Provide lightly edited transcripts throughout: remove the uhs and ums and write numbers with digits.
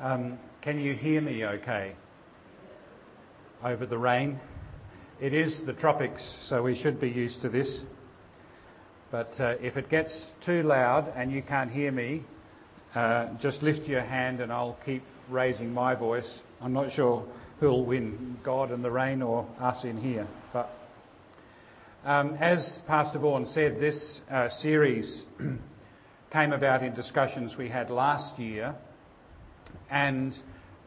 Can you hear me okay over the rain? It is the tropics, so we should be used to this. But if it gets too loud and you can't hear me, just lift your hand and I'll keep raising my voice. I'm not sure who'll win, God and the rain or us in here. But as Pastor Vaughan said, this series came about in discussions we had last year. And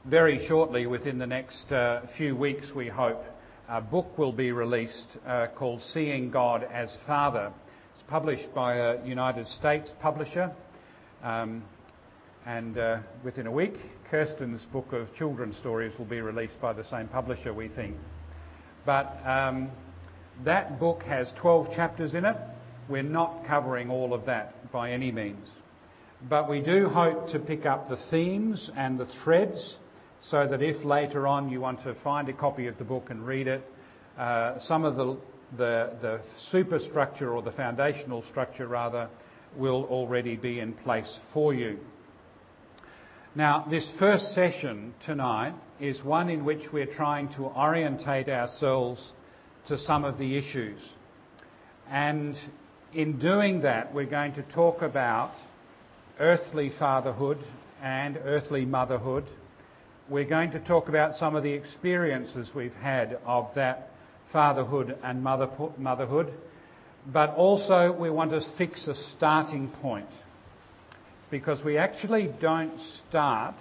very shortly, within the next few weeks, we hope, a book will be released called Seeing God as Father. It's published by a United States publisher. And within a week, Kirsten's book of children's stories will be released by the same publisher, we think. But that book has 12 chapters in it. We're not covering all of that by any means. But we do hope to pick up the themes and the threads so that if later on you want to find a copy of the book and read it, some of the superstructure or the foundational structure rather will already be in place for you. Now, this first session tonight is one in which we're trying to orientate ourselves to some of the issues. And in doing that, we're going to talk about earthly fatherhood and earthly motherhood. We're going to talk about some of the experiences we've had of that fatherhood and motherhood, but also we want to fix a starting point, because we actually don't start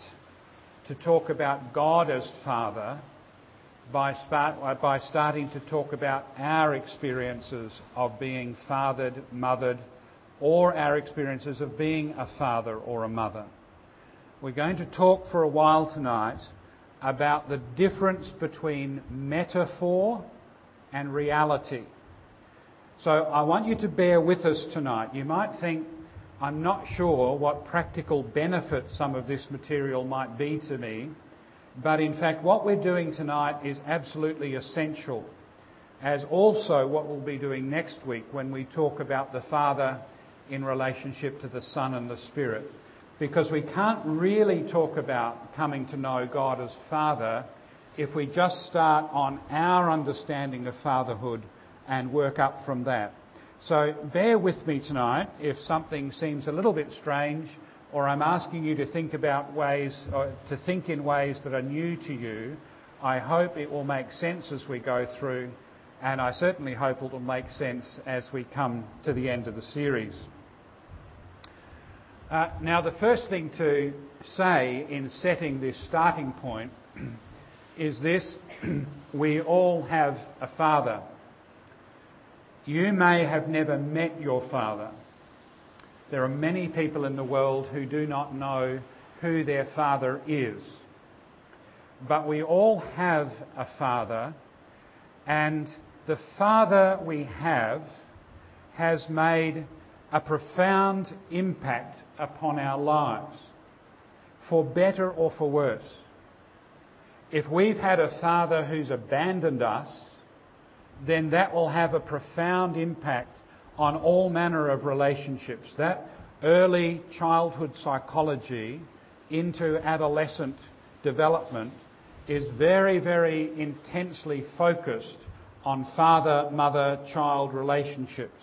to talk about God as Father by starting to talk about our experiences of being fathered, mothered, or our experiences of being a father or a mother. We're going to talk for a while tonight about the difference between metaphor and reality. So I want you to bear with us tonight. You might think, I'm not sure what practical benefit some of this material might be to me, but in fact what we're doing tonight is absolutely essential, as also what we'll be doing next week when we talk about the Father in relationship to the Son and the Spirit. Because we can't really talk about coming to know God as Father if we just start on our understanding of fatherhood and work up from that. So bear with me tonight if something seems a little bit strange, or I'm asking you to think about ways, or to think in ways that are new to you. I hope it will make sense as we go through, and I certainly hope it will make sense as we come to the end of the series. Now, the first thing to say in setting this starting point is this: we all have a father. You may have never met your father. There are many people in the world who do not know who their father is. But we all have a father, and the father we have has made a profound impact upon our lives, for better or for worse. If we've had a father who's abandoned us, then that will have a profound impact on all manner of relationships. That early childhood psychology into adolescent development is very, very intensely focused on father-mother-child relationships.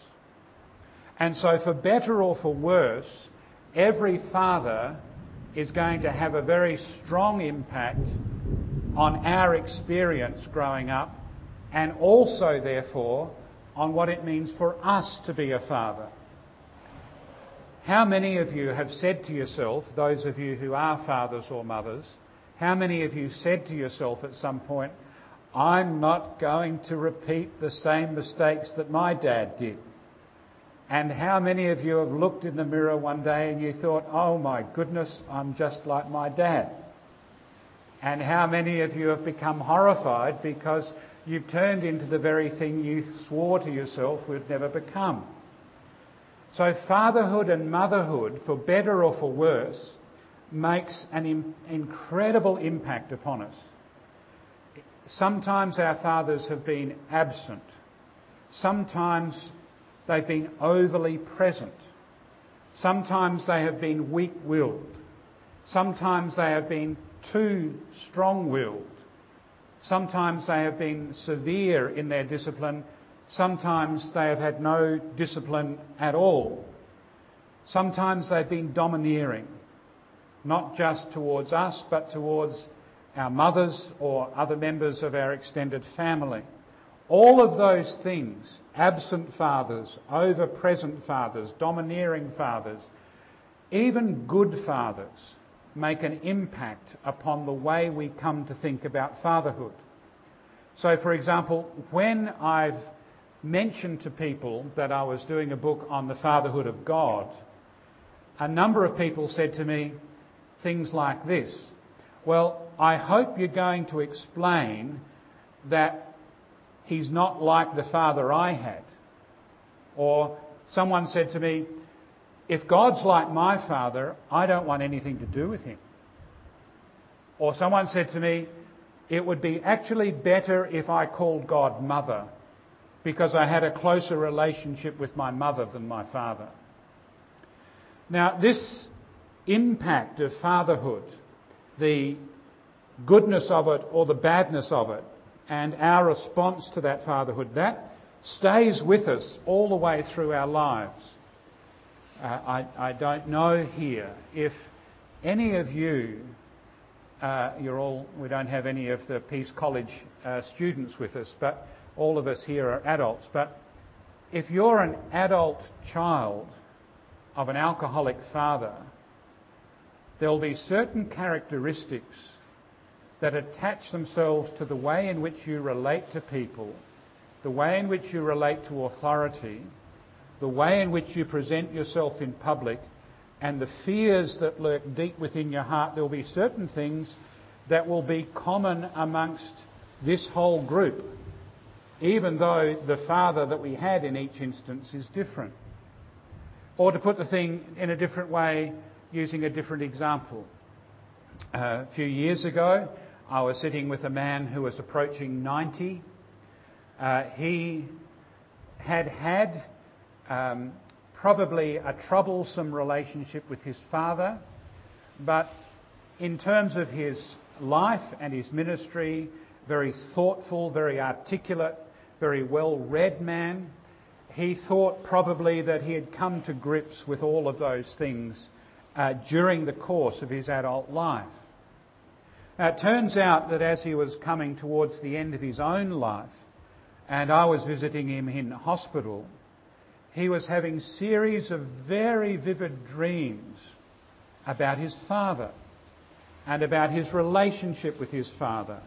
And so for better or for worse, every father is going to have a very strong impact on our experience growing up, and also, therefore, on what it means for us to be a father. How many of you have said to yourself, those of you who are fathers or mothers, how many of you said to yourself at some point, I'm not going to repeat the same mistakes that my dad did? And how many of you have looked in the mirror one day and you thought, oh my goodness, I'm just like my dad? And how many of you have become horrified because you've turned into the very thing you swore to yourself would never become? So fatherhood and motherhood, for better or for worse, makes an incredible impact upon us. Sometimes our fathers have been absent. Sometimes they've been overly present. Sometimes they have been weak-willed. Sometimes they have been too strong-willed. Sometimes they have been severe in their discipline. Sometimes they have had no discipline at all. Sometimes they've been domineering, not just towards us, but towards our mothers or other members of our extended family. All of those things, absent fathers, over-present fathers, domineering fathers, even good fathers, make an impact upon the way we come to think about fatherhood. So, for example, when I've mentioned to people that I was doing a book on the fatherhood of God, a number of people said to me things like this: well, I hope you're going to explain that he's not like the father I had. Or someone said to me, if God's like my father, I don't want anything to do with him. Or someone said to me, it would be actually better if I called God mother, because I had a closer relationship with my mother than my father. Now, this impact of fatherhood, the goodness of it or the badness of it, and our response to that fatherhood, that stays with us all the way through our lives. I don't know here if any of you, we don't have any of the Peace College students with us, but all of us here are adults. But if you're an adult child of an alcoholic father, there'll be certain characteristics that attach themselves to the way in which you relate to people, the way in which you relate to authority, the way in which you present yourself in public, and the fears that lurk deep within your heart. There will be certain things that will be common amongst this whole group, even though the father that we had in each instance is different. Or to put the thing in a different way, using a different example. A few years ago, I was sitting with a man who was approaching 90. He had probably a troublesome relationship with his father, but in terms of his life and his ministry, very thoughtful, very articulate, very well-read man. He thought probably that he had come to grips with all of those things during the course of his adult life. Now, it turns out that as he was coming towards the end of his own life, and I was visiting him in hospital, he was having a series of very vivid dreams about his father and about his relationship with his father.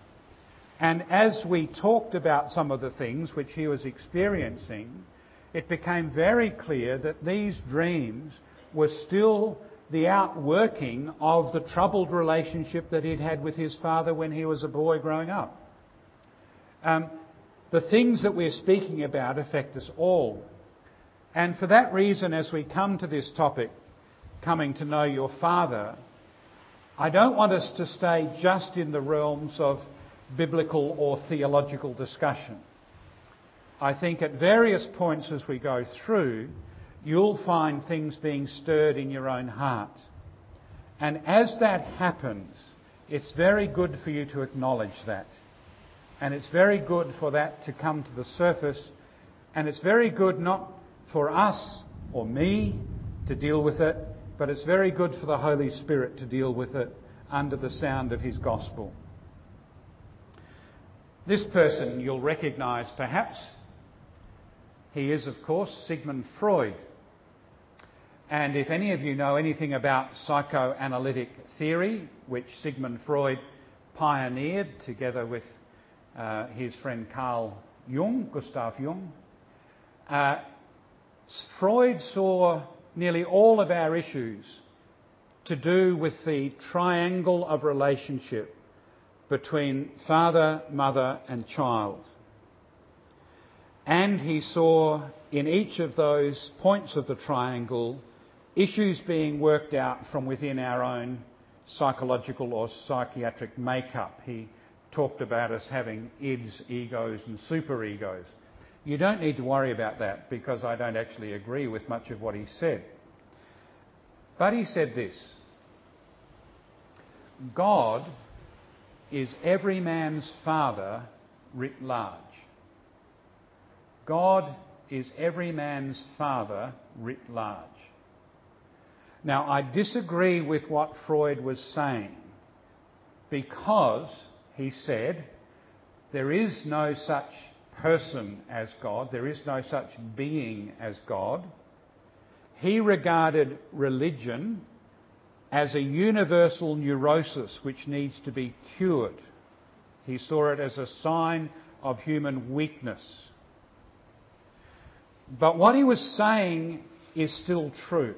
And as we talked about some of the things which he was experiencing, it became very clear that these dreams were still the outworking of the troubled relationship that he'd had with his father when he was a boy growing up. The things that we're speaking about affect us all. And for that reason, as we come to this topic, coming to know your father, I don't want us to stay just in the realms of biblical or theological discussion. I think at various points as we go through, you'll find things being stirred in your own heart. And as that happens, it's very good for you to acknowledge that. And it's very good for that to come to the surface. And it's very good not for us or me to deal with it, but it's very good for the Holy Spirit to deal with it under the sound of his gospel. This person you'll recognise perhaps. He is, of course, Sigmund Freud. And if any of you know anything about psychoanalytic theory, which Sigmund Freud pioneered together with his friend Carl Jung, Gustav Jung, Freud saw nearly all of our issues to do with the triangle of relationship between father, mother and child. And he saw in each of those points of the triangle issues being worked out from within our own psychological or psychiatric makeup. He talked about us having ids, egos and superegos. You don't need to worry about that because I don't actually agree with much of what he said. But he said this: God is every man's father writ large. God is every man's father writ large. Now, I disagree with what Freud was saying, because he said there is no such person as God, there is no such being as God. He regarded religion as a universal neurosis which needs to be cured. He saw it as a sign of human weakness. But what he was saying is still true,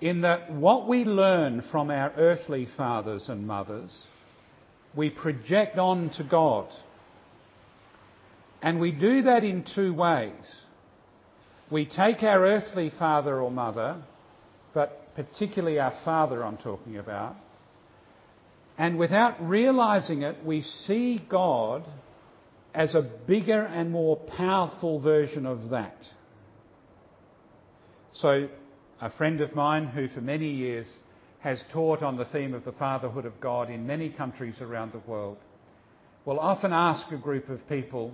in that what we learn from our earthly fathers and mothers, we project on to God. And we do that in two ways. We take our earthly father or mother, but particularly our father I'm talking about, and without realising it, we see God as a bigger and more powerful version of that. So a friend of mine who for many years has taught on the theme of the fatherhood of God in many countries around the world will often ask a group of people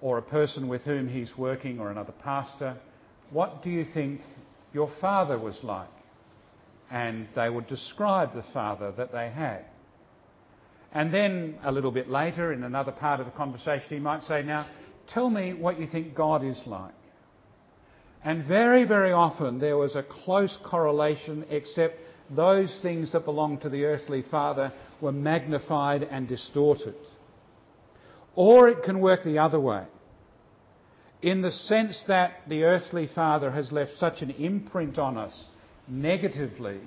or a person with whom he's working or another pastor, what do you think your father was like? And they would describe the father that they had. And then a little bit later in another part of the conversation he might say, now tell me what you think God is like. And very, very often there was a close correlation, except those things that belonged to the earthly father were magnified and distorted. Or it can work the other way, in the sense that the earthly father has left such an imprint on us negatively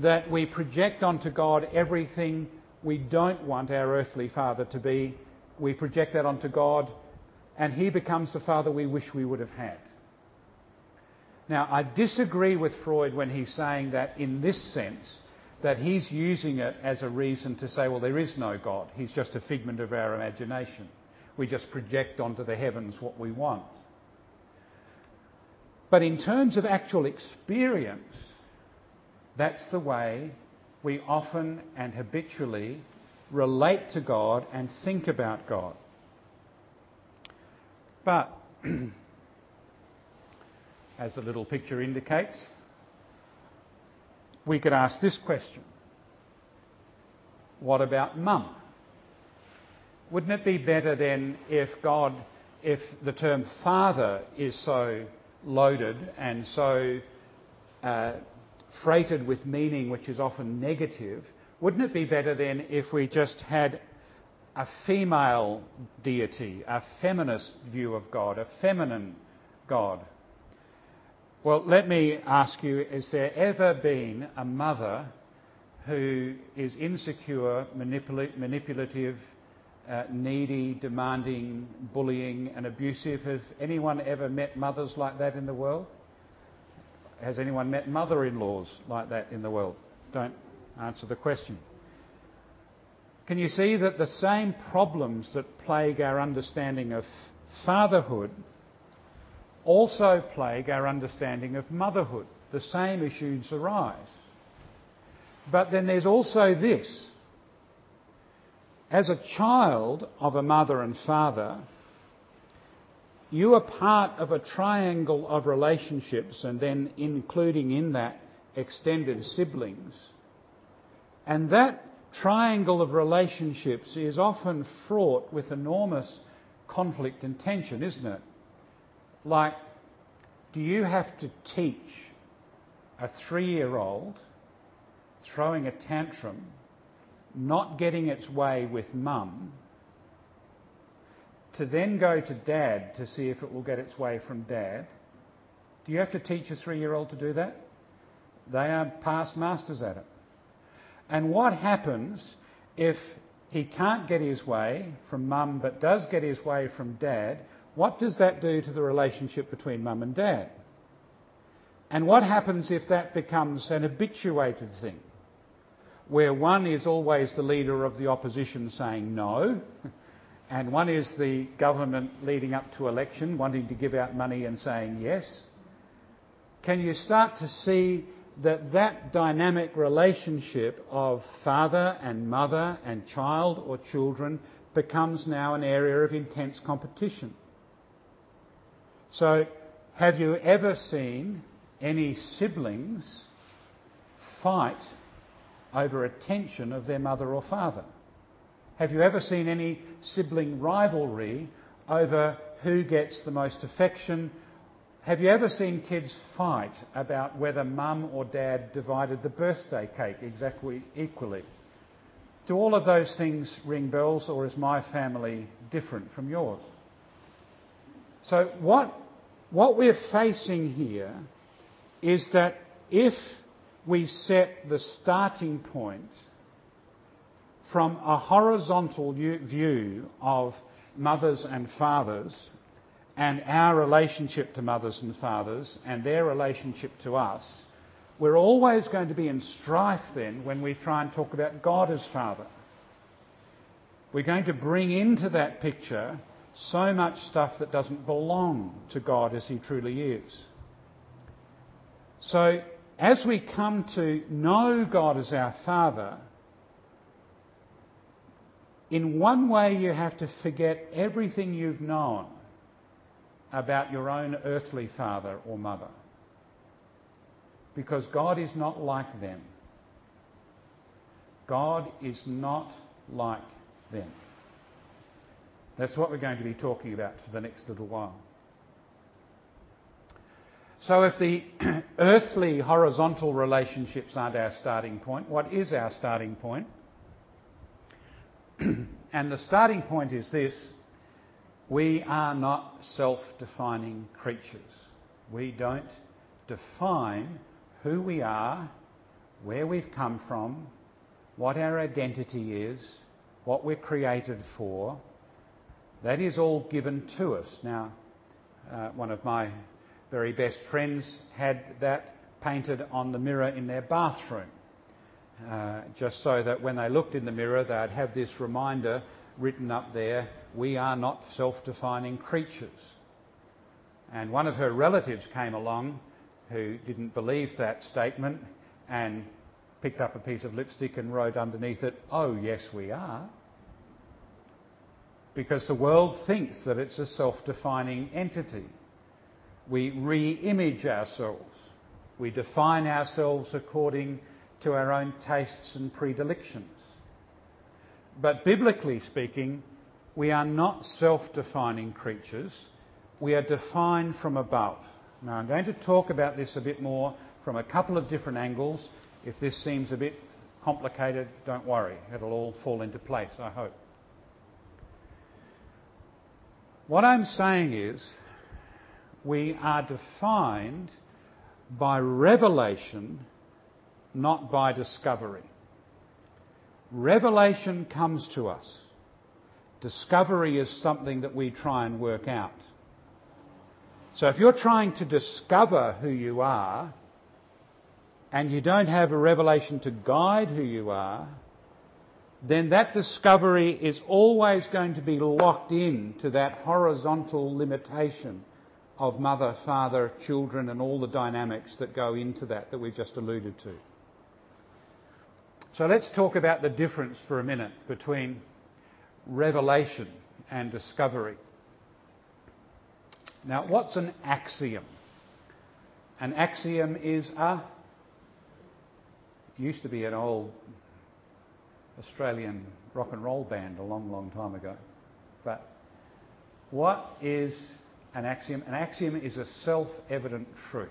that we project onto God everything we don't want our earthly father to be. We project that onto God and he becomes the father we wish we would have had. Now, I disagree with Freud when he's saying that in this sense, that he's using it as a reason to say, well, there is no God. He's just a figment of our imagination. We just project onto the heavens what we want. But in terms of actual experience, that's the way we often and habitually relate to God and think about God. But as the little picture indicates, we could ask this question. What about mum? Wouldn't it be better then if the term father is so loaded and so freighted with meaning which is often negative, wouldn't it be better then if we just had a female deity, a feminist view of God, a feminine God? Well, let me ask you, has there ever been a mother who is insecure, manipulative, needy, demanding, bullying and abusive? Has anyone ever met mothers like that in the world? Has anyone met mother-in-laws like that in the world? Don't answer the question. Can you see that the same problems that plague our understanding of fatherhood also plague our understanding of motherhood? The same issues arise. But then there's also this. As a child of a mother and father, you are part of a triangle of relationships, and then including in that extended siblings. And that triangle of relationships is often fraught with enormous conflict and tension, isn't it? Like, do you have to teach a 3-year-old throwing a tantrum, not getting its way with mum, to then go to dad to see if it will get its way from dad? Do you have to teach a 3-year-old to do that? They are past masters at it. And what happens if he can't get his way from mum but does get his way from dad? What does that do to the relationship between mum and dad? And what happens if that becomes an habituated thing, where one is always the leader of the opposition saying no, and one is the government leading up to election wanting to give out money and saying yes? Can you start to see that dynamic relationship of father and mother and child or children becomes now an area of intense competition. So, have you ever seen any siblings fight over attention of their mother or father? Have you ever seen any sibling rivalry over who gets the most affection? Have you ever seen kids fight about whether mum or dad divided the birthday cake exactly equally? Do all of those things ring bells, or is my family different from yours? So what we're facing here is that if we set the starting point from a horizontal view of mothers and fathers and our relationship to mothers and fathers and their relationship to us, we're always going to be in strife then when we try and talk about God as Father. We're going to bring into that picture so much stuff that doesn't belong to God as He truly is. So as we come to know God as our Father, in one way, you have to forget everything you've known about your own earthly father or mother, because God is not like them. God is not like them. That's what we're going to be talking about for the next little while. So if the earthly horizontal relationships aren't our starting point, what is our starting point? And the starting point is this: we are not self-defining creatures. We don't define who we are, where we've come from, what our identity is, what we're created for. That is all given to us. Now, one of my very best friends had that painted on the mirror in their bathroom. Just so that when they looked in the mirror, they'd have this reminder written up there: we are not self-defining creatures. And one of her relatives came along who didn't believe that statement and picked up a piece of lipstick and wrote underneath it, "Oh yes, we are," because the world thinks that it's a self-defining entity. We re-image ourselves. We define ourselves according to our own tastes and predilections. But biblically speaking, we are not self-defining creatures. We are defined from above. Now, I'm going to talk about this a bit more from a couple of different angles. If this seems a bit complicated, don't worry. It'll all fall into place, I hope. What I'm saying is, we are defined by revelation, not by discovery. Revelation comes to us. Discovery is something that we try and work out. So if you're trying to discover who you are and you don't have a revelation to guide who you are, then that discovery is always going to be locked in to that horizontal limitation of mother, father, children, and all the dynamics that go into that we've just alluded to. So let's talk about the difference for a minute between revelation and discovery. Now, what's an axiom? An axiom is used to be an old Australian rock and roll band a long, long time ago. But what is an axiom? An axiom is a self-evident truth.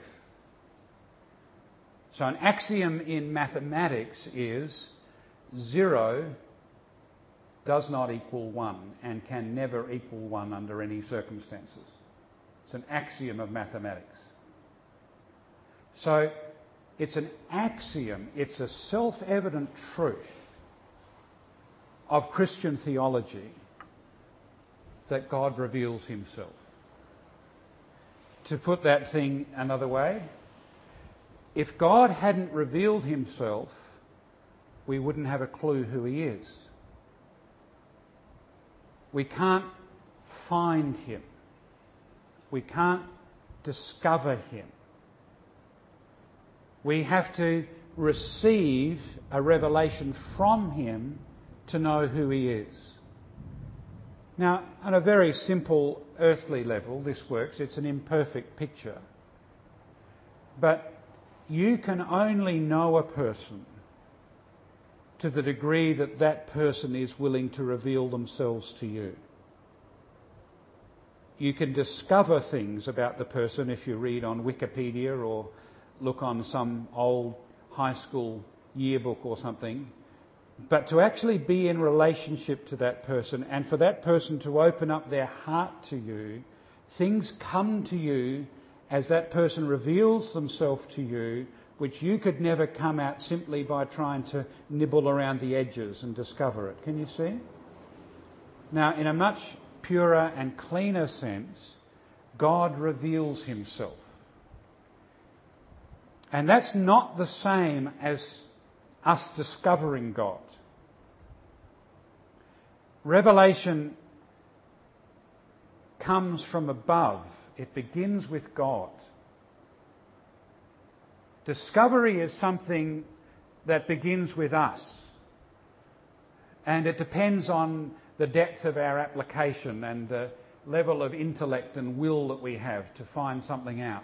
So an axiom in mathematics is 0 does not equal 1 and can never equal 1 under any circumstances. It's an axiom of mathematics. So it's an axiom, it's a self-evident truth of Christian theology that God reveals Himself. To put that thing another way, if God hadn't revealed Himself, we wouldn't have a clue who He is. We can't find Him. We can't discover Him. We have to receive a revelation from him to know who he is. Now, on a very simple earthly level, this works. It's an imperfect picture. But you can only know a person to the degree that that person is willing to reveal themselves to you. You can discover things about the person if you read on Wikipedia or look on some old high school yearbook or something. But to actually be in relationship to that person and for that person to open up their heart to you, things come to you as that person reveals themselves to you, which you could never come out simply by trying to nibble around the edges and discover it. Can you see? Now, in a much purer and cleaner sense, God reveals himself. And that's not the same as us discovering God. Revelation comes from above. It begins with God. Discovery is something that begins with us. And it depends on the depth of our application and the level of intellect and will that we have to find something out.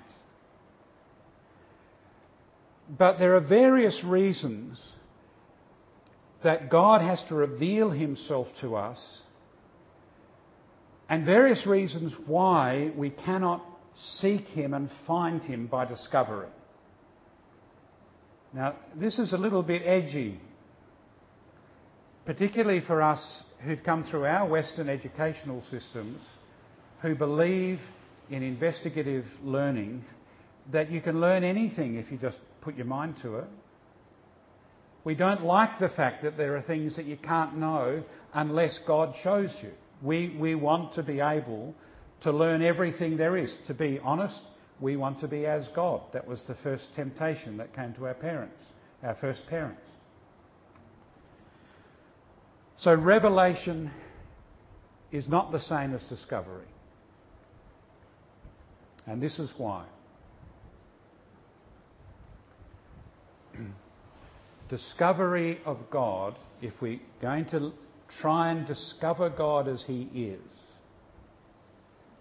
But there are various reasons that God has to reveal himself to us, and various reasons why we cannot seek him and find him by discovery. Now, this is a little bit edgy, particularly for us who've come through our Western educational systems, who believe in investigative learning, that you can learn anything if you just put your mind to it. We don't like the fact that there are things that you can't know unless God shows you. We want to be able to learn everything there is. To be honest, we want to be as God. That was the first temptation that came to our parents, our first parents. So revelation is not the same as discovery. And this is why. Discovery of God, if we're going to try and discover God as he is,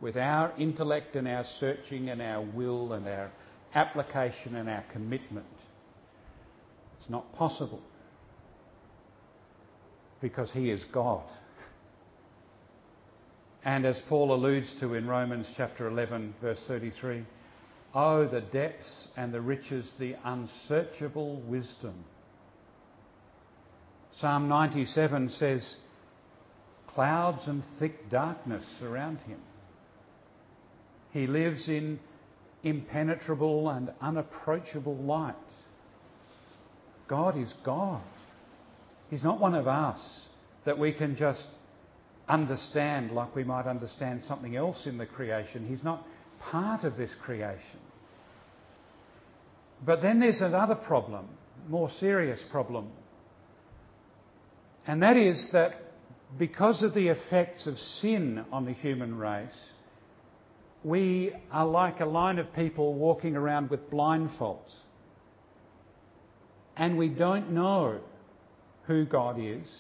with our intellect and our searching and our will and our application and our commitment, it's not possible, because he is God. And as Paul alludes to in Romans chapter 11, verse 33, oh, the depths and the riches, the unsearchable wisdom. Psalm 97 says, clouds and thick darkness surround him. He lives in impenetrable and unapproachable light. God is God. He's not one of us that we can just understand like we might understand something else in the creation. He's not part of this creation. But then there's another problem, more serious problem. And that is that because of the effects of sin on the human race, we are like a line of people walking around with blindfolds. And we don't know who God is.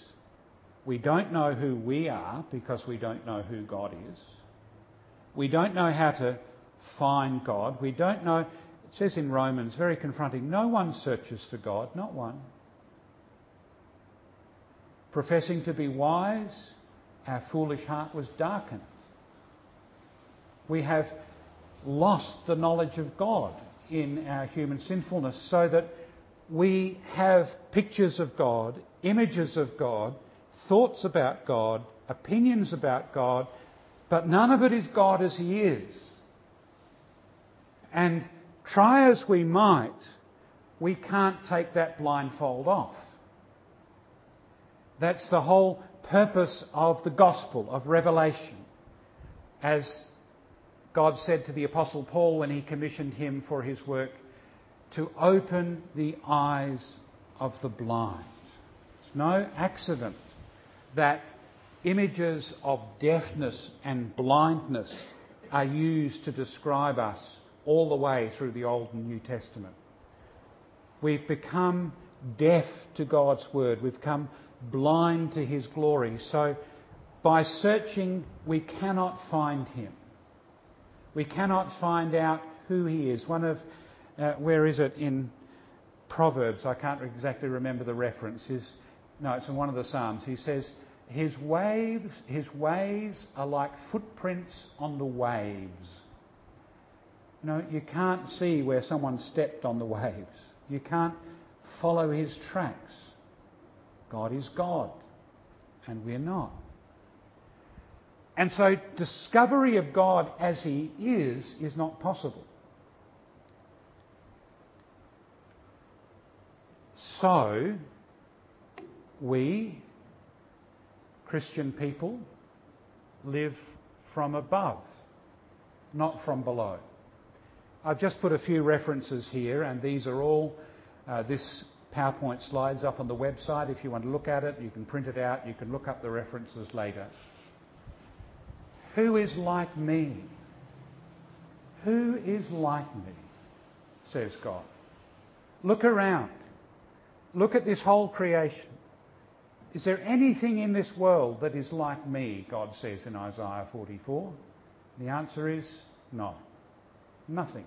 We don't know who we are because we don't know who God is. We don't know how to find God. We don't know. It says in Romans, very confronting, no one searches for God, not one. Professing to be wise, our foolish heart was darkened. We have lost the knowledge of God in our human sinfulness, so that we have pictures of God, images of God, thoughts about God, opinions about God, but none of it is God as he is. And try as we might, we can't take that blindfold off. That's the whole purpose of the gospel, of revelation. As God said to the Apostle Paul when he commissioned him for his work, to open the eyes of the blind. It's no accident that images of deafness and blindness are used to describe us all the way through the Old and New Testament. We've become deaf to God's word. We've become blind to his glory. So by searching, we cannot find him. We cannot find out who he is. One of, where is it in Proverbs? I can't exactly remember the reference. It's in one of the Psalms. He says, his waves are like footprints on the waves. No, you can't see where someone stepped on the waves. You can't follow his tracks. God is God, and we're not. And so discovery of God as he is not possible. So we, Christian people, live from above, not from below. I've just put a few references here, and these are all, this PowerPoint slide's up on the website. If you want to look at it, you can print it out, you can look up the references later. Who is like me? Who is like me? Says God. Look around. Look at this whole creation. Is there anything in this world that is like me? God says in Isaiah 44. The answer is no. Nothing.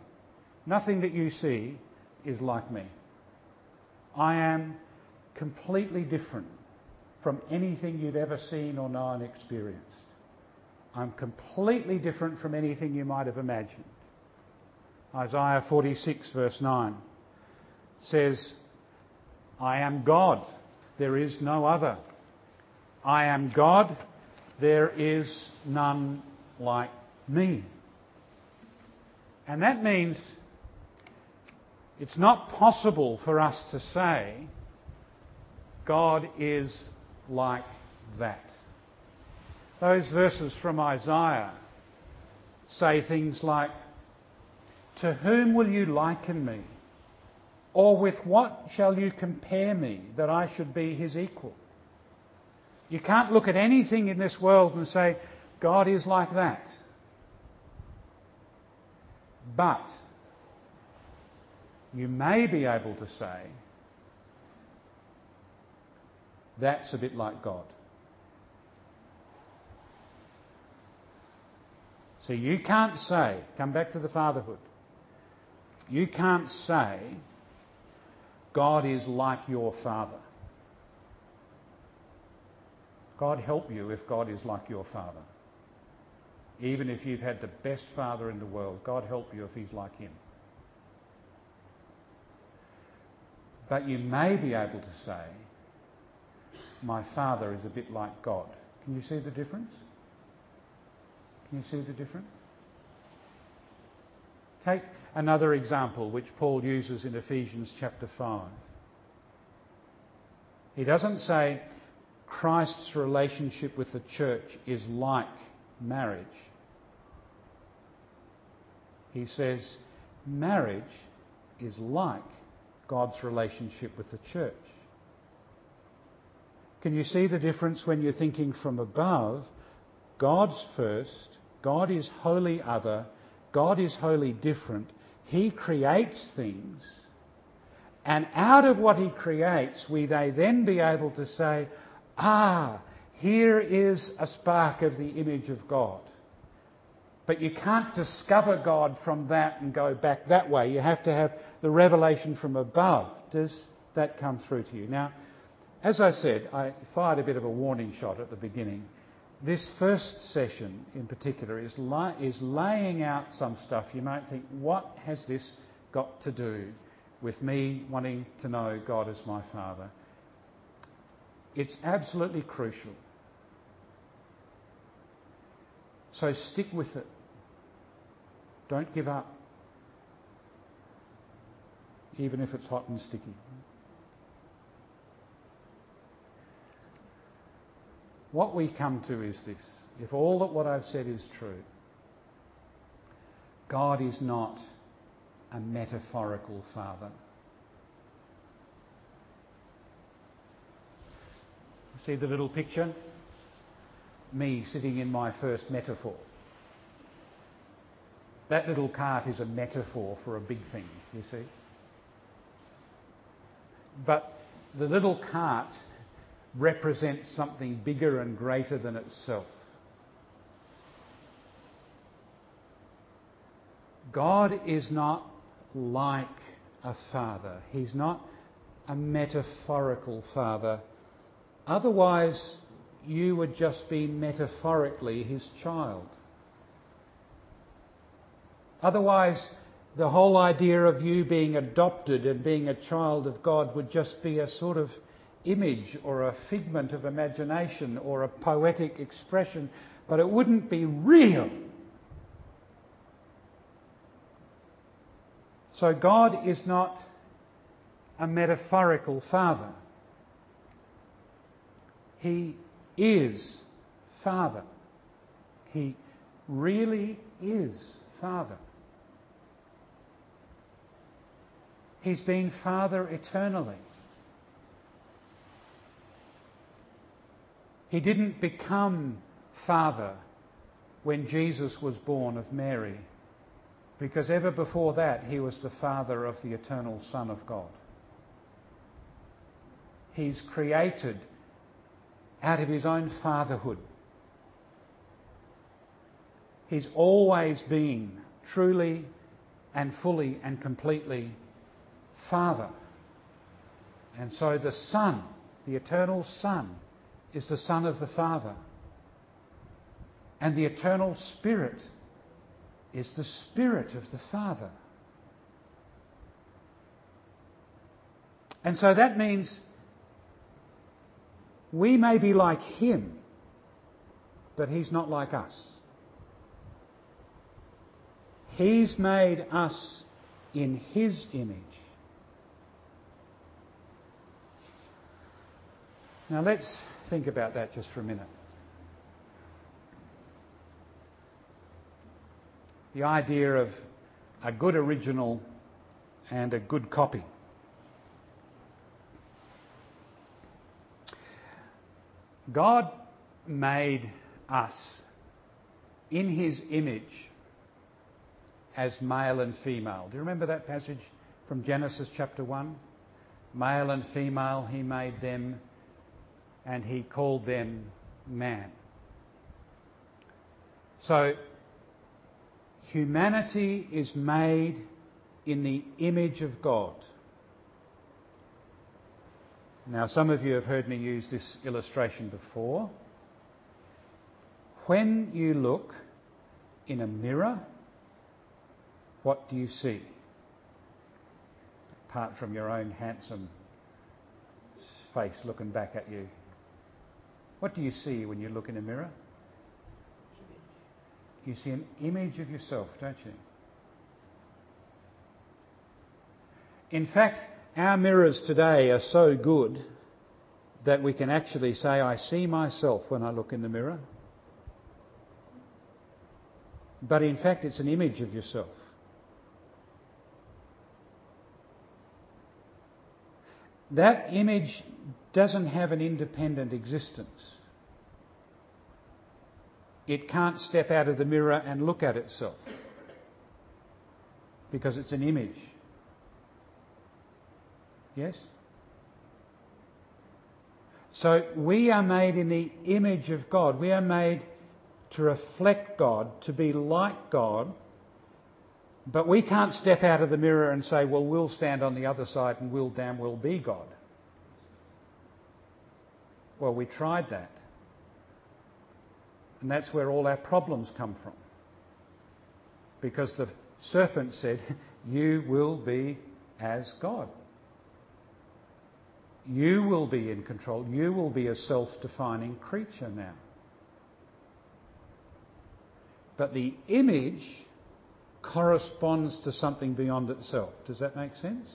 Nothing that you see is like me. I am completely different from anything you've ever seen or known and experienced. I'm completely different from anything you might have imagined. Isaiah 46 verse 9 says, I am God, there is no other. I am God, there is none like me. And that means it's not possible for us to say God is like that. Those verses from Isaiah say things like, to whom will you liken me? Or with what shall you compare me that I should be his equal? You can't look at anything in this world and say, God is like that. But you may be able to say, that's a bit like God. So you can't say, come back to the fatherhood, you can't say God is like your father. God help you if God is like your father. Even if you've had the best father in the world, God help you if he's like him. But you may be able to say, my father is a bit like God. Can you see the difference? Can you see the difference? Take another example which Paul uses in Ephesians chapter 5. He doesn't say Christ's relationship with the church is like marriage. He says marriage is like God's relationship with the church. Can you see the difference when you're thinking from above? God's first, God is wholly other, God is wholly different. He creates things, and out of what he creates, they then be able to say, here is a spark of the image of God. But you can't discover God from that and go back that way. You have to have the revelation from above. Does that come through to you? Now, as I said, I fired a bit of a warning shot at the beginning. This first session in particular is laying out some stuff. You might think, what has this got to do with me wanting to know God as my Father? It's absolutely crucial. So stick with it. Don't give up, even if it's hot and sticky. What we come to is this: if all that what I've said is true, God is not a metaphorical father. See the little picture? Me sitting in my first metaphor. That little cart is a metaphor for a big thing, you see. But the little cart represents something bigger and greater than itself. God is not like a father. He's not a metaphorical father. Otherwise, you would just be metaphorically his child. Otherwise, the whole idea of you being adopted and being a child of God would just be a sort of image or a figment of imagination or a poetic expression, but it wouldn't be real. So God is not a metaphorical father. He is Father. He really is Father. He's been Father eternally. He didn't become Father when Jesus was born of Mary, because ever before that he was the Father of the eternal Son of God. He's created out of his own fatherhood. He's always been truly and fully and completely Father. And so the Son, the eternal Son, is the Son of the Father. And the eternal Spirit is the Spirit of the Father. And so that means we may be like him, but he's not like us. He's made us in his image. Now let's think about that just for a minute. The idea of a good original and a good copy. God made us in his image as male and female. Do you remember that passage from Genesis chapter 1? Male and female he made them, and he called them man. So humanity is made in the image of God. Now, some of you have heard me use this illustration before. When you look in a mirror, what do you see? Apart from your own handsome face looking back at you. What do you see when you look in a mirror? You see an image of yourself, don't you? In fact, our mirrors today are so good that we can actually say, I see myself when I look in the mirror. But in fact, it's an image of yourself. That image doesn't have an independent existence. It can't step out of the mirror and look at itself because it's an image. Yes? So we are made in the image of God. We are made to reflect God, to be like God, but we can't step out of the mirror and say, well, we'll stand on the other side and we'll damn well be God. Well, we tried that. And that's where all our problems come from. Because the serpent said, you will be as God. You will be in control. You will be a self-defining creature now. But the image corresponds to something beyond itself. Does that make sense?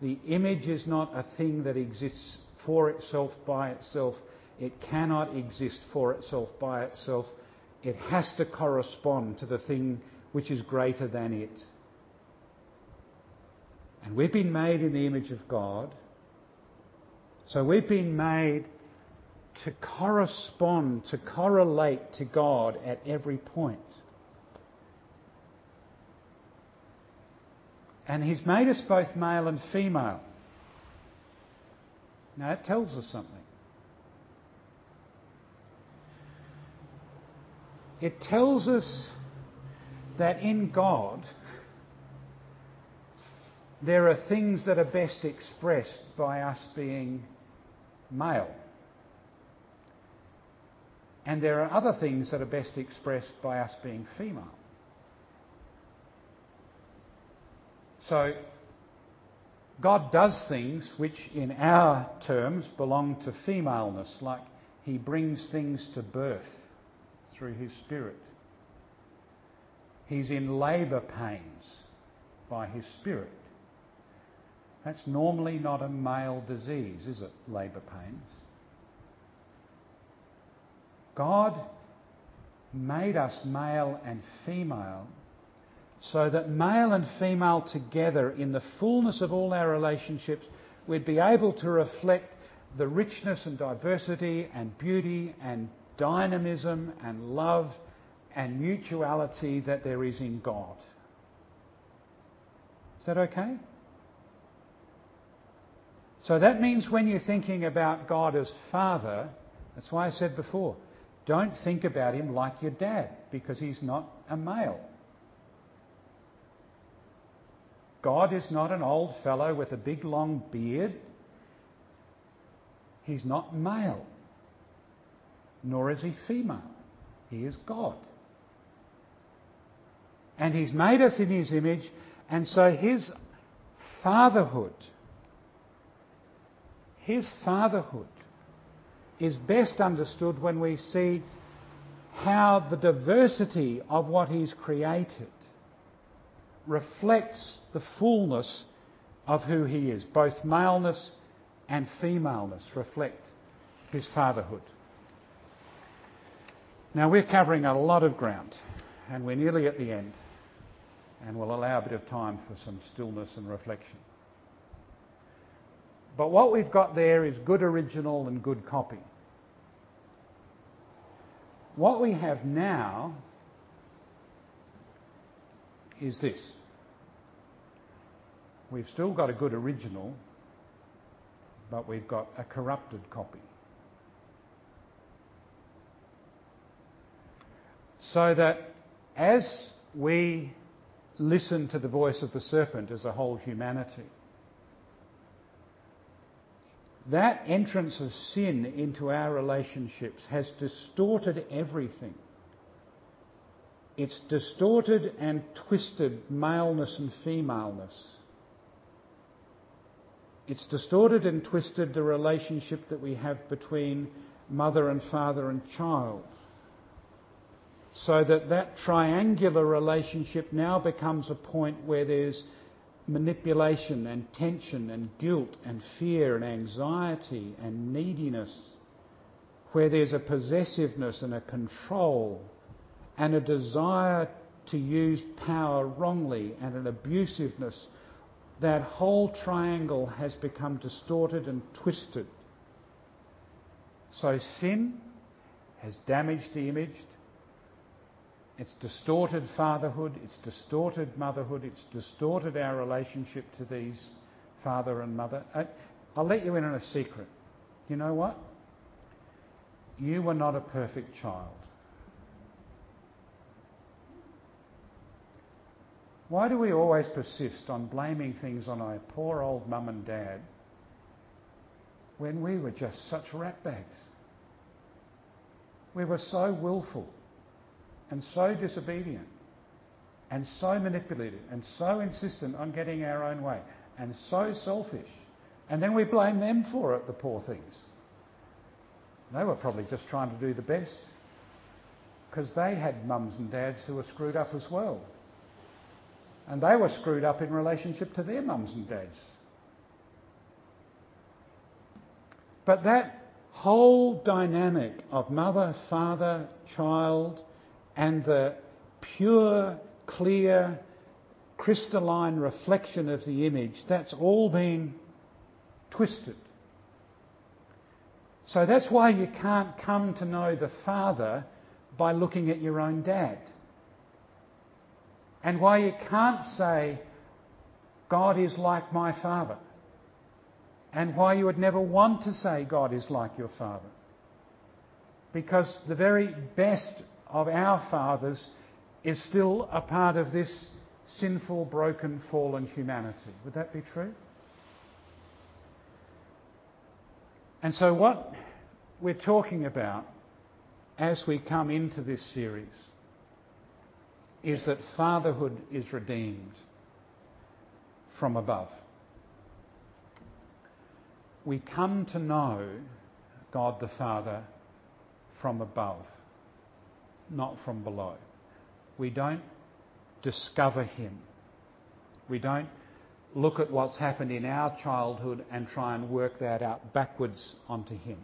The image is not a thing that exists for itself, by itself. It cannot exist for itself, by itself. It has to correspond to the thing which is greater than it. And we've been made in the image of God. So we've been made to correspond, to correlate to God at every point. And he's made us both male and female. Now that tells us something. It tells us that in God there are things that are best expressed by us being male. And there are other things that are best expressed by us being female. So God does things which in our terms belong to femaleness, like he brings things to birth through his Spirit. He's in labour pains by his Spirit. That's normally not a male disease, is it? Labour pains. God made us male and female so that male and female together, in the fullness of all our relationships, we'd be able to reflect the richness and diversity and beauty and dynamism and love and mutuality that there is in God. Is that okay? So that means when you're thinking about God as Father, that's why I said before, don't think about him like your dad, because he's not a male. God is not an old fellow with a big long beard. He's not male, nor is he female. He is God. And he's made us in his image, and so his fatherhood is best understood when we see how the diversity of what he's created reflects the fullness of who he is. Both maleness and femaleness reflect his fatherhood. Now we're covering a lot of ground, and we're nearly at the end, and we'll allow a bit of time for some stillness and reflection. But what we've got there is good original and good copy. What we have now is this. We've still got a good original, but we've got a corrupted copy. So that as we listen to the voice of the serpent as a whole humanity, that entrance of sin into our relationships has distorted everything. It's distorted and twisted maleness and femaleness. It's distorted and twisted the relationship that we have between mother and father and child, so that that triangular relationship now becomes a point where there's manipulation and tension and guilt and fear and anxiety and neediness, where there's a possessiveness and a control and a desire to use power wrongly and an abusiveness. That whole triangle has become distorted and twisted. So sin has damaged the image. It's distorted fatherhood, it's distorted motherhood, it's distorted our relationship to these father and mother. I'll let you in on a secret. You know what? You were not a perfect child. Why do we always persist on blaming things on our poor old mum and dad when we were just such ratbags? We were so willful and so disobedient and so manipulated and so insistent on getting our own way and so selfish. And then we blame them for it, the poor things. They were probably just trying to do the best, because they had mums and dads who were screwed up as well. And they were screwed up in relationship to their mums and dads. But that whole dynamic of mother, father, child, and the pure, clear, crystalline reflection of the image, that's all been twisted. So that's why you can't come to know the Father by looking at your own dad. And why you can't say, God is like my father. and why you would never want to say God is like your father. Because the very best of our fathers is still a part of this sinful, broken, fallen humanity. Would that be true? And so what we're talking about as we come into this series is that fatherhood is redeemed from above. We come to know God the Father from above, not from below. We don't discover him. We don't look at what's happened in our childhood and try and work that out backwards onto him.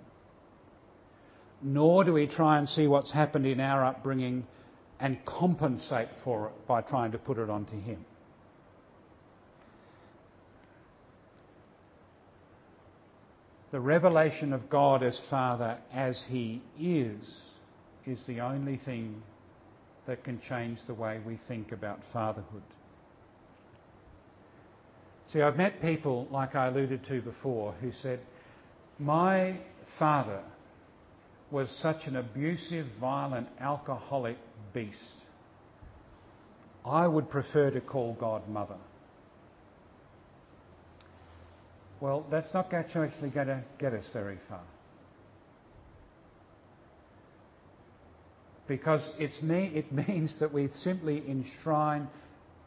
Nor do we try and see what's happened in our upbringing and compensate for it by trying to put it onto him. The revelation of God as Father as he is the only thing that can change the way we think about fatherhood. See, I've met people, like I alluded to before, who said, my father was such an abusive, violent, alcoholic beast. I would prefer to call God mother. Well, that's not actually going to get us very far. Because it means that we simply enshrine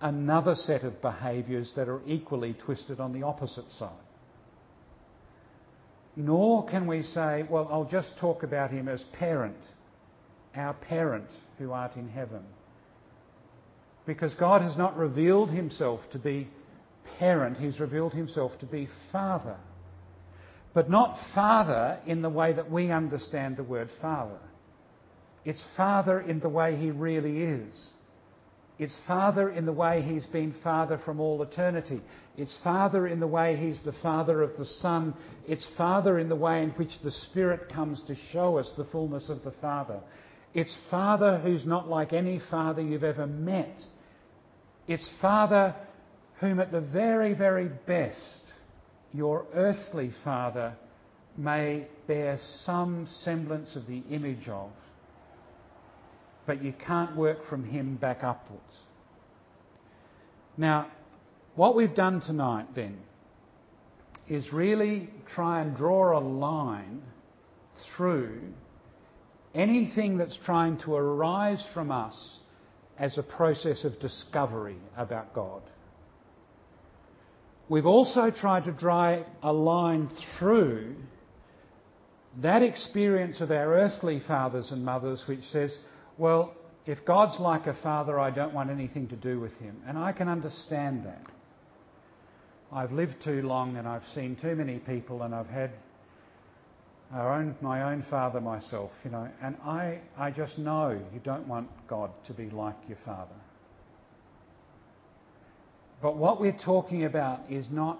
another set of behaviours that are equally twisted on the opposite side. Nor can we say, well, I'll just talk about him as parent, our parent who art in heaven. Because God has not revealed himself to be parent, he's revealed himself to be father. But not father in the way that we understand the word father. It's father in the way he really is. It's father in the way he's been father from all eternity. It's father in the way he's the father of the Son. It's father in the way in which the Spirit comes to show us the fullness of the Father. It's father who's not like any father you've ever met. It's father whom at the very, very best your earthly father may bear some semblance of the image of, but you can't work from him back upwards. Now, what we've done tonight then is really try and draw a line through anything that's trying to arise from us as a process of discovery about God. We've also tried to drive a line through that experience of our earthly fathers and mothers which says, well, if God's like a father, I don't want anything to do with him. And I can understand that. I've lived too long and I've seen too many people and I've had my own father myself, you know. And I just know you don't want God to be like your father. But what we're talking about is not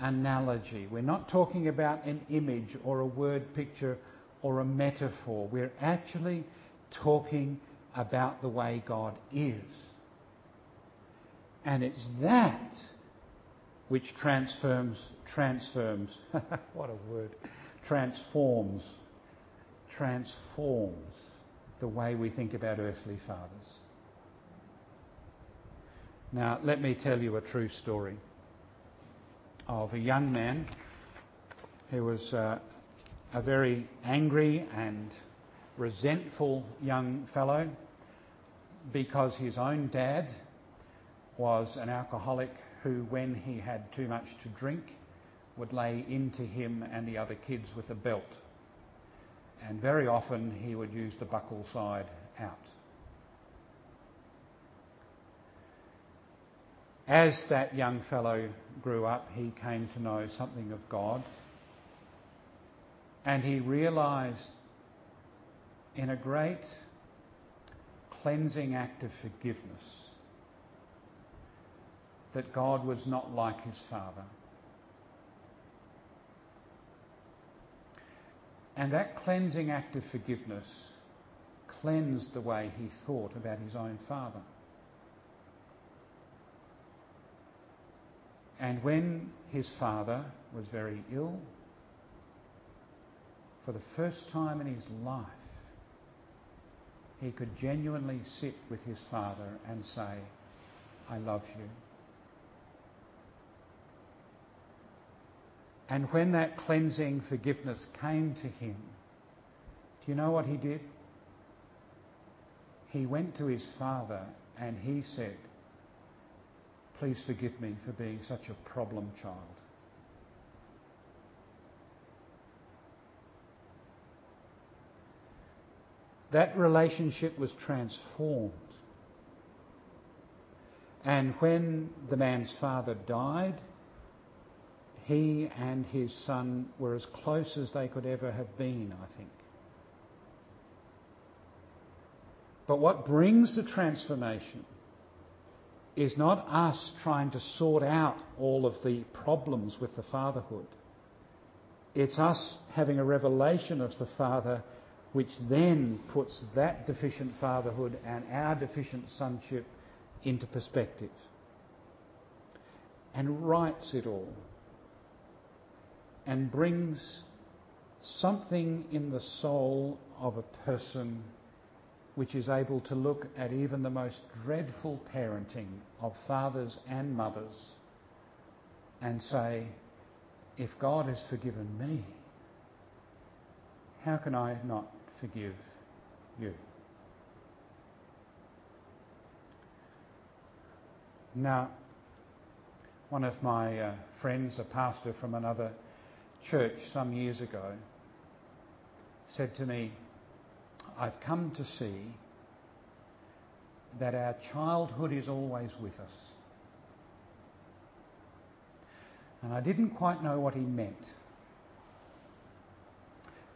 analogy. We're not talking about an image or a word picture or a metaphor. We're actually talking about the way God is. And it's that which transforms, what a word, transforms the way we think about earthly fathers. Now, let me tell you a true story of a young man who was a very angry and resentful young fellow because his own dad was an alcoholic who, when he had too much to drink, would lay into him and the other kids with a belt. And very often he would use the buckle side out. As that young fellow grew up, he came to know something of God, and he realised in a great cleansing act of forgiveness that God was not like his father. And that cleansing act of forgiveness cleansed the way he thought about his own father. And when his father was very ill, for the first time in his life, he could genuinely sit with his father and say, I love you. And when that cleansing forgiveness came to him, do you know what he did? He went to his father and he said, please forgive me for being such a problem child. That relationship was transformed. And when the man's father died, he and his son were as close as they could ever have been, I think. But what brings the transformation is not us trying to sort out all of the problems with the fatherhood. It's us having a revelation of the Father, which then puts that deficient fatherhood and our deficient sonship into perspective and rights it all, and brings something in the soul of a person which is able to look at even the most dreadful parenting of fathers and mothers and say, if God has forgiven me, how can I not forgive you? Now, one of my friends, a pastor from another church some years ago, said to me, I've come to see that our childhood is always with us. And I didn't quite know what he meant.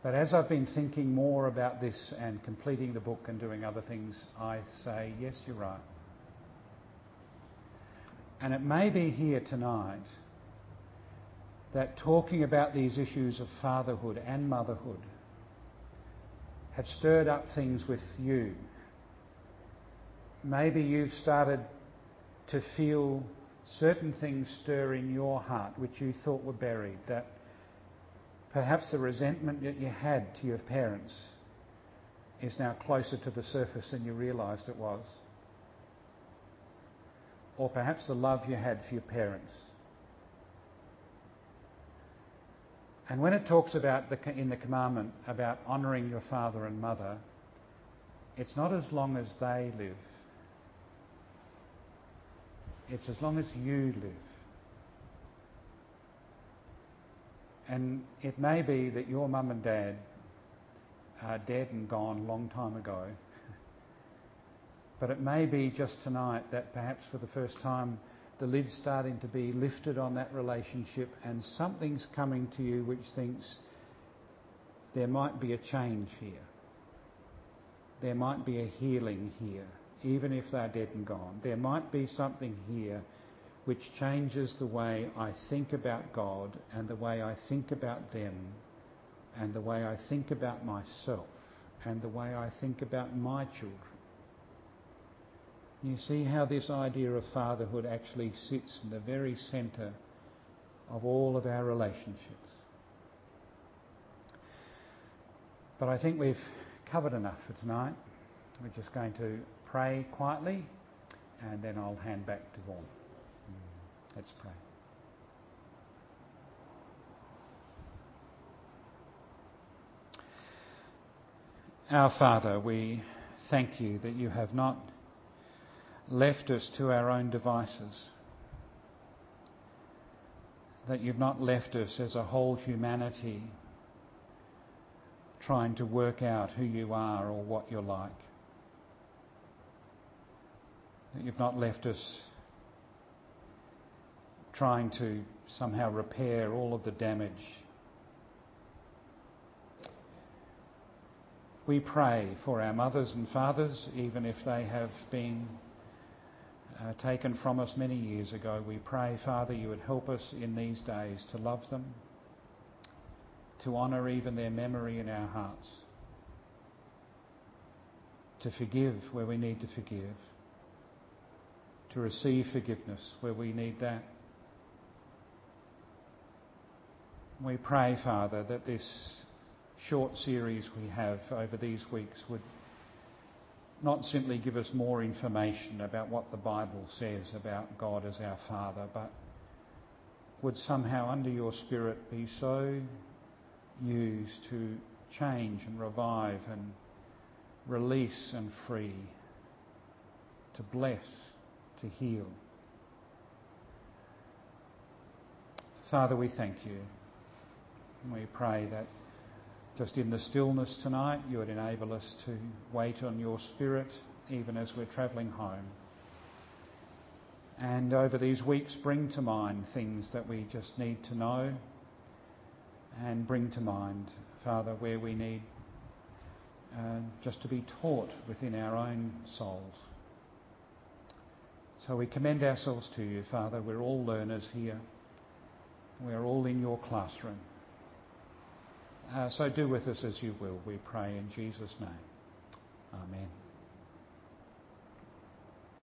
But as I've been thinking more about this and completing the book and doing other things, I say, yes, you're right. And it may be here tonight that talking about these issues of fatherhood and motherhood have stirred up things with you. Maybe you've started to feel certain things stir in your heart which you thought were buried, that perhaps the resentment that you had to your parents is now closer to the surface than you realised it was. Or perhaps the love you had for your parents. And when it talks about in the commandment about honouring your father and mother, it's not as long as they live. It's as long as you live. And it may be that your mum and dad are dead and gone a long time ago. But it may be just tonight that perhaps for the first time the lid's starting to be lifted on that relationship and something's coming to you which thinks there might be a change here. There might be a healing here, even if they're dead and gone. There might be something here which changes the way I think about God and the way I think about them and the way I think about myself and the way I think about my children. You see how this idea of fatherhood actually sits in the very centre of all of our relationships. But I think we've covered enough for tonight. We're just going to pray quietly and then I'll hand back to Vaughan. Let's pray. Our Father, we thank you that you have not left us to our own devices, that you've not left us as a whole humanity trying to work out who you are or what you're like, that you've not left us trying to somehow repair all of the damage. We pray for our mothers and fathers, even if they have been taken from us many years ago. We pray, Father, you would help us in these days to love them, to honour even their memory in our hearts, to forgive where we need to forgive, to receive forgiveness where we need that, We pray, Father, that this short series we have over these weeks would not simply give us more information about what the Bible says about God as our Father, but would somehow under your Spirit be so used to change and revive and release and free, to bless, to heal. Father, we thank you. And we pray that just in the stillness tonight, you would enable us to wait on your Spirit, even as we're travelling home. And over these weeks, bring to mind things that we just need to know, and bring to mind, Father, where we need just to be taught within our own souls. So we commend ourselves to you, Father. We're all learners here. We're all in your classroom. So do with us as you will, we pray in Jesus' name. Amen.